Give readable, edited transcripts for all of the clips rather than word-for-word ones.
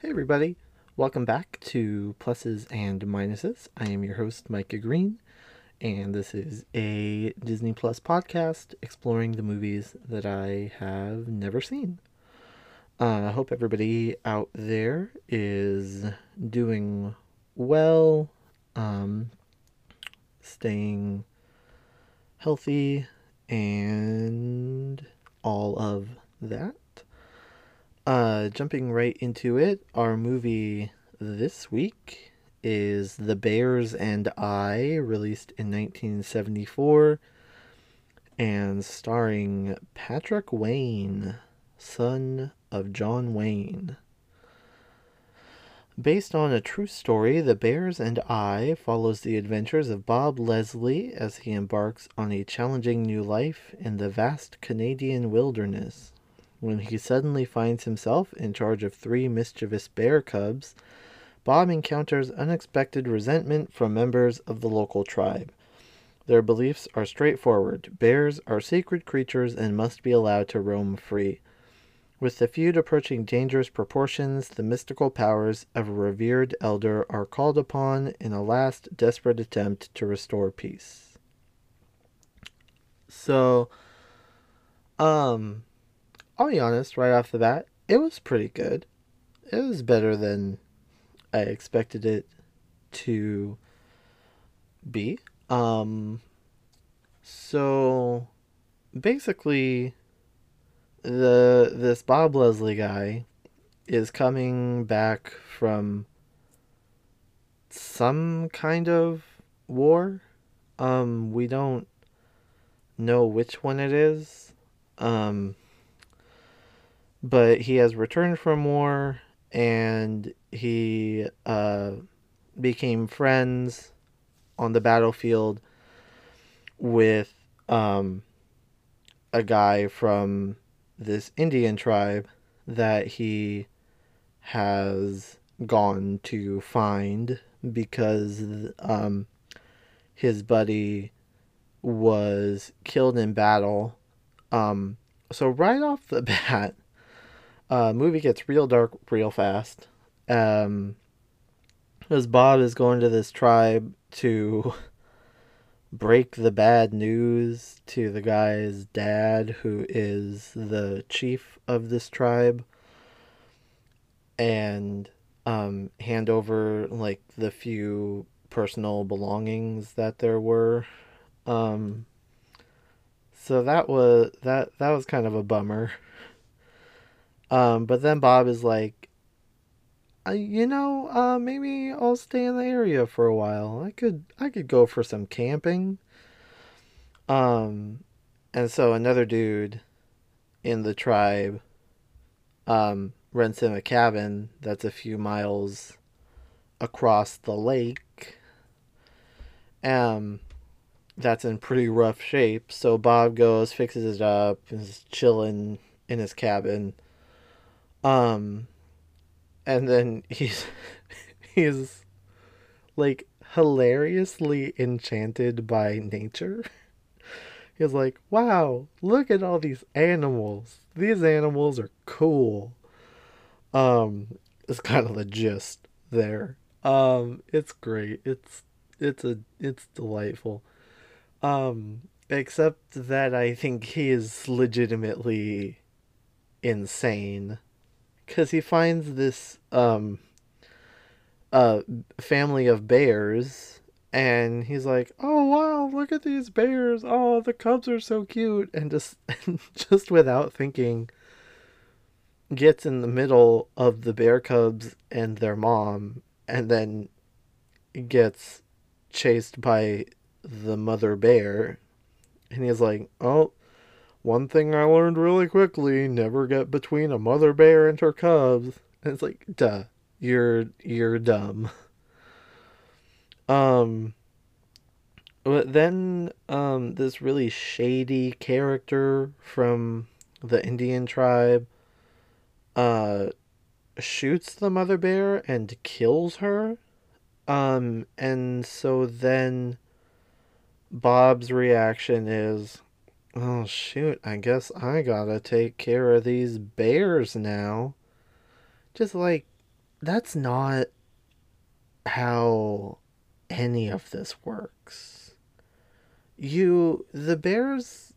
Hey everybody, welcome back to Pluses and Minuses. I am your host, Micah Green, and this is a Disney Plus podcast exploring the movies that I have never seen. I hope everybody out there is doing well, staying healthy, and all of that. Jumping right into it, our movie this week is The Bears and I, released in 1974, and starring Patrick Wayne, son of John Wayne. Based on a true story, The Bears and I follows the adventures of Bob Leslie as he embarks on a challenging new life in the vast Canadian wilderness, when he suddenly finds himself in charge of three mischievous bear cubs. Bob encounters unexpected resentment from members of the local tribe. Their beliefs are straightforward. Bears are sacred creatures and must be allowed to roam free. With the feud approaching dangerous proportions, the mystical powers of a revered elder are called upon in a last desperate attempt to restore peace. So, I'll be honest, right off the bat, it was pretty good. It was better than I expected it to be. So basically, this Bob Leslie guy is coming back from some kind of war. We don't know which one it is. But he has returned from war, and he became friends on the battlefield with a guy from this Indian tribe that he has gone to find because his buddy was killed in battle. So right off the bat, movie gets real dark real fast. As Bob is going to this tribe to break the bad news to the guy's dad, who is the chief of this tribe, and hand over like the few personal belongings that there were. So that was kind of a bummer. But then Bob is like, maybe I'll stay in the area for a while. I could go for some camping. And so another dude in the tribe, rents him a cabin that's a few miles across the lake. That's in pretty rough shape. So Bob goes, fixes it up, and is chilling in his cabin. And then he's like hilariously enchanted by nature. He's like, wow, look at all these animals. These animals are cool. It's kind of the gist there. It's great. It's delightful. Except that I think he is legitimately insane, because he finds this family of bears, and he's like, oh wow, look at these bears, oh the cubs are so cute, and just without thinking gets in the middle of the bear cubs and their mom, and then gets chased by the mother bear. And he's like, oh, one thing I learned really quickly, never get between a mother bear and her cubs. And it's like, duh, you're dumb. But then, this really shady character from the Indian tribe, shoots the mother bear and kills her. And so then Bob's reaction is, oh shoot, I guess I gotta take care of these bears now. Just like, that's not how any of this works. The bears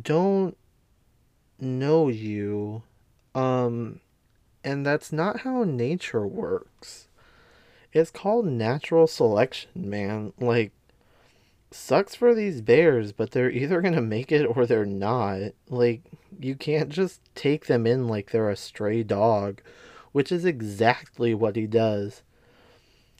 don't know you, and that's not how nature works. It's called natural selection, man. Like, sucks for these bears, but they're either gonna make it or they're not. Like, you can't just take them in like they're a stray dog, which is exactly what he does.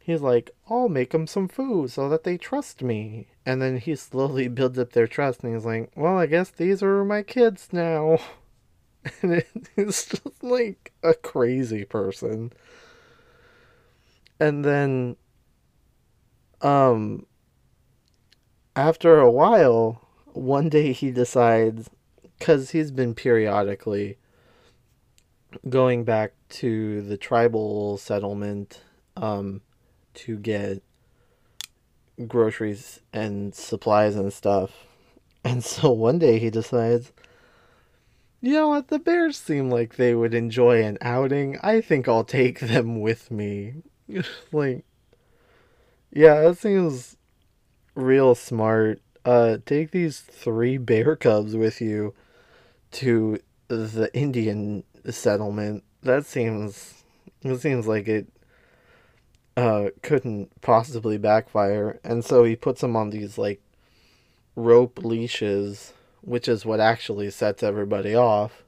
He's like, I'll make them some food so that they trust me. And then he slowly builds up their trust, and he's like, well, I guess these are my kids now. And it's just like a crazy person. And then, after a while, one day he decides, because he's been periodically going back to the tribal settlement, to get groceries and supplies and stuff. And so one day he decides, you know what, the bears seem like they would enjoy an outing. I think I'll take them with me. Like, yeah, that seems real smart. Take these 3 bear cubs with you to the Indian settlement. That seems like it couldn't possibly backfire. And so he puts them on these like rope leashes, which is what actually sets everybody off,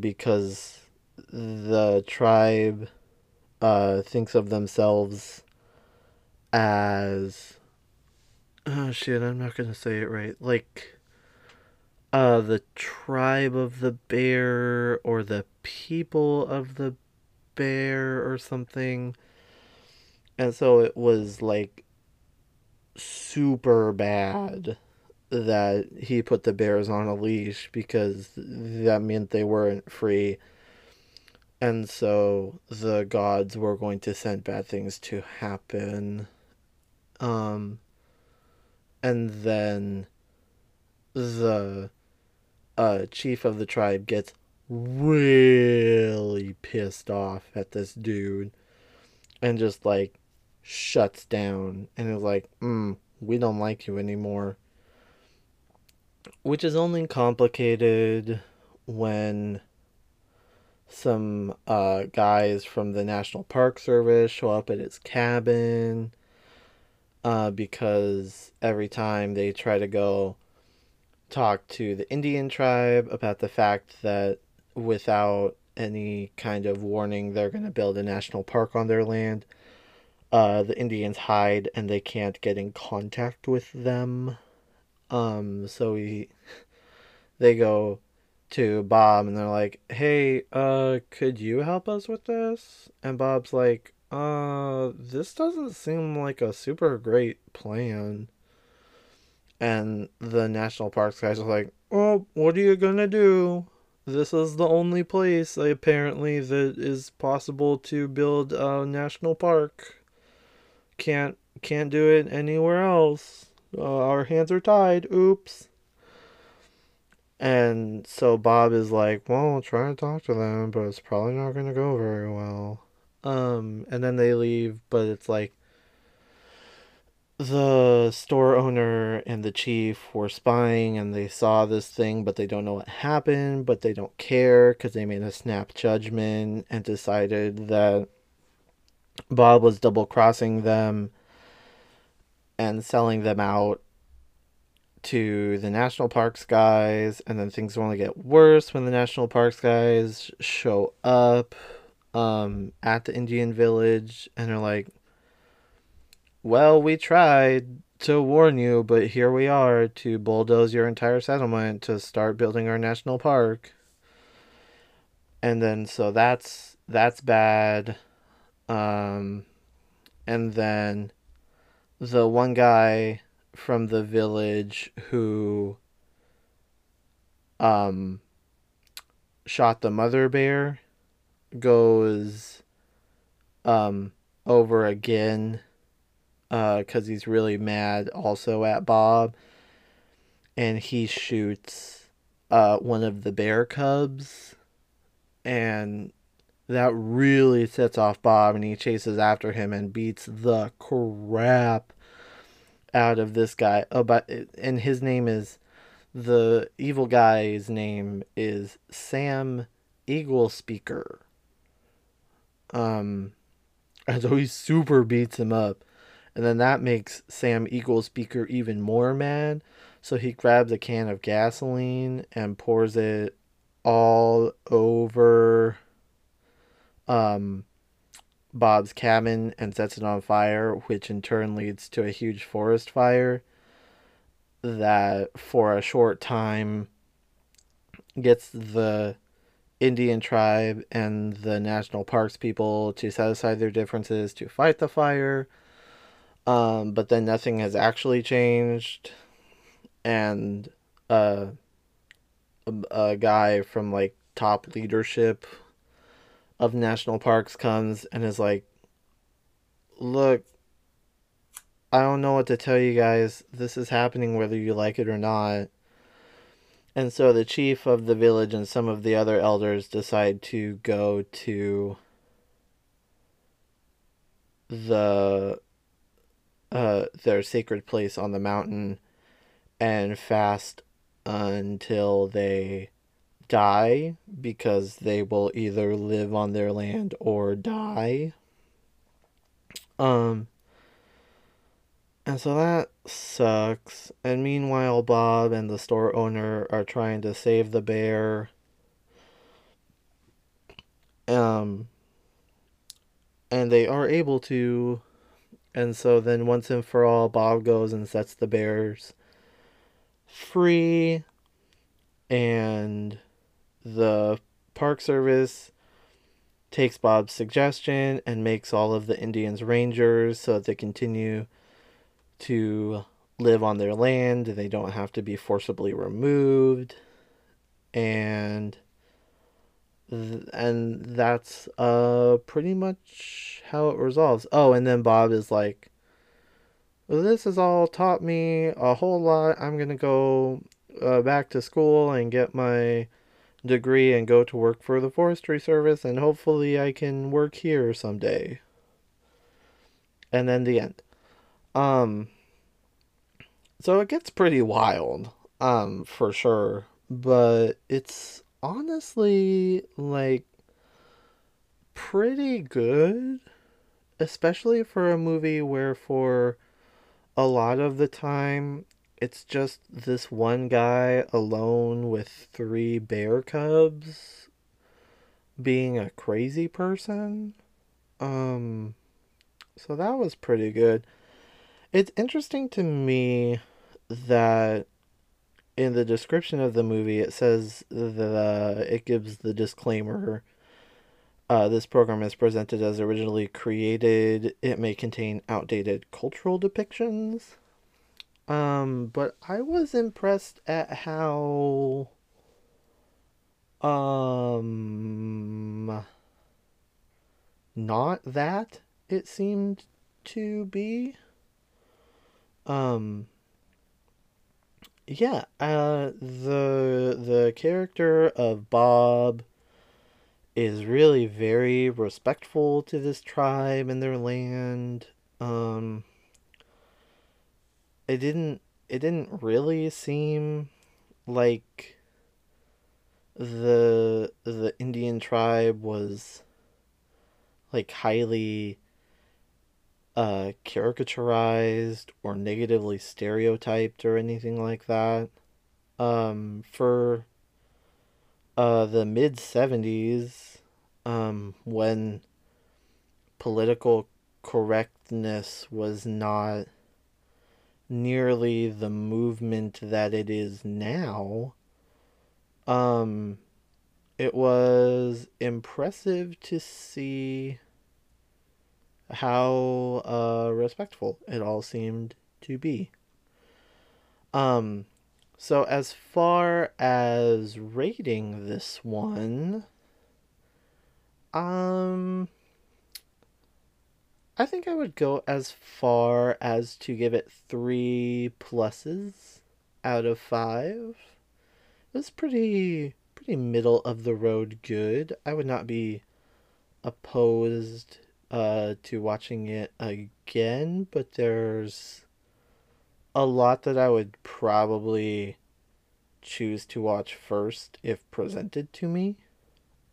because the tribe thinks of themselves as, oh shit, I'm not gonna say it right, like the tribe of the bear or the people of the bear or something. And so it was, like, super bad that he put the bears on a leash, because that meant they weren't free. And so the gods were going to send bad things to happen. And then the chief of the tribe gets really pissed off at this dude and just, like, shuts down and is like, we don't like you anymore. Which is only complicated when some guys from the National Park Service show up at his cabin, because every time they try to go talk to the Indian tribe about the fact that without any kind of warning they're going to build a national park on their land, the Indians hide and they can't get in contact with them. So they go to Bob and they're like, hey, could you help us with this? And Bob's like, this doesn't seem like a super great plan. And the National Parks guys are like, oh, what are you gonna do? This is the only place, apparently, that is possible to build a national park. Can't do it anywhere else. Our hands are tied. Oops. And so Bob is like, well, I'll try to talk to them, but it's probably not going to go very well. And then they leave, but it's like the store owner and the chief were spying and they saw this thing, but they don't know what happened, but they don't care because they made a snap judgment and decided that Bob was double-crossing them and selling them out to the National Parks guys. And then things only get worse when the National Parks guys show up at the Indian village and are like, well, we tried to warn you, but here we are to bulldoze your entire settlement to start building our national park. And then, so that's bad. And then the one guy from the village who, shot the mother bear goes, over again, because he's really mad also at Bob, and he shoots one of the bear cubs, and that really sets off Bob, and he chases after him and beats the crap out of this guy. And his name is, the evil guy's name is Sam Eagle Speaker. And so he super beats him up. And then that makes Sam Eagle Speaker even more mad. So he grabs a can of gasoline and pours it all over Bob's cabin and sets it on fire, which in turn leads to a huge forest fire that for a short time gets the Indian tribe and the national parks people to set aside their differences to fight the fire. But then nothing has actually changed. And a guy from like top leadership of national parks comes and is like, look, I don't know what to tell you guys. This is happening whether you like it or not. And so the chief of the village and some of the other elders decide to go to their sacred place on the mountain and fast until they die, because they will either live on their land or die. And so that sucks. And meanwhile, Bob and the store owner are trying to save the bear. And they are able to. And so then once and for all, Bob goes and sets the bears free. And the park service takes Bob's suggestion and makes all of the Indians rangers so that they continue to live on their land. They don't have to be forcibly removed. And that's pretty much how it resolves. Oh, and then Bob is like, well, this has all taught me a whole lot. I'm going to go back to school and get my degree and go to work for the forestry service, and hopefully I can work here someday. And then the end. So it gets pretty wild, for sure, but it's honestly, like, pretty good, especially for a movie where for a lot of the time, it's just this one guy alone with three bear cubs being a crazy person. So that was pretty good. It's interesting to me that in the description of the movie, it says that it gives the disclaimer, this program is presented as originally created. It may contain outdated cultural depictions. But I was impressed at how, not that it seemed to be. The character of Bob is really very respectful to this tribe and their land. It didn't really seem like the Indian tribe was like highly caricaturized or negatively stereotyped or anything like that. For the mid-70s, when political correctness was not nearly the movement that it is now, it was impressive to see how respectful it all seemed to be. So as far as rating this one, I think I would go as far as to give it 3 pluses out of 5. It was pretty middle of the road good. I would not be opposed to watching it again, but there's a lot that I would probably choose to watch first if presented to me.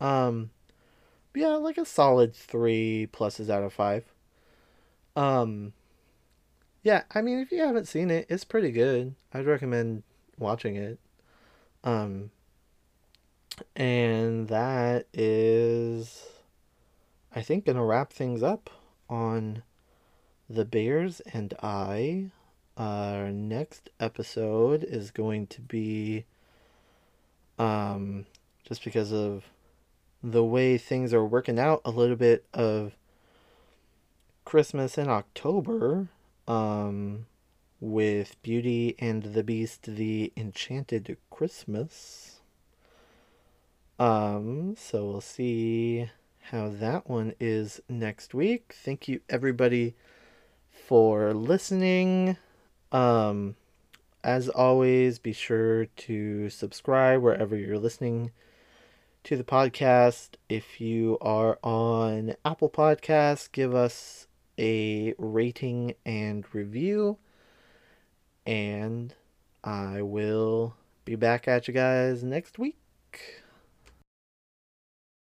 Yeah, like a solid 3 pluses out of 5. Yeah, I mean, if you haven't seen it, it's pretty good. I'd recommend watching it. And that is, I think, gonna wrap things up on The Bears and I. Our next episode is going to be, just because of the way things are working out, a little bit of Christmas in October, with Beauty and the Beast, The Enchanted Christmas. So we'll see how that one is next week. Thank you, everybody, for listening. As always, be sure to subscribe wherever you're listening to the podcast. If you are on Apple Podcasts, give us a rating and review, and I will be back at you guys next week.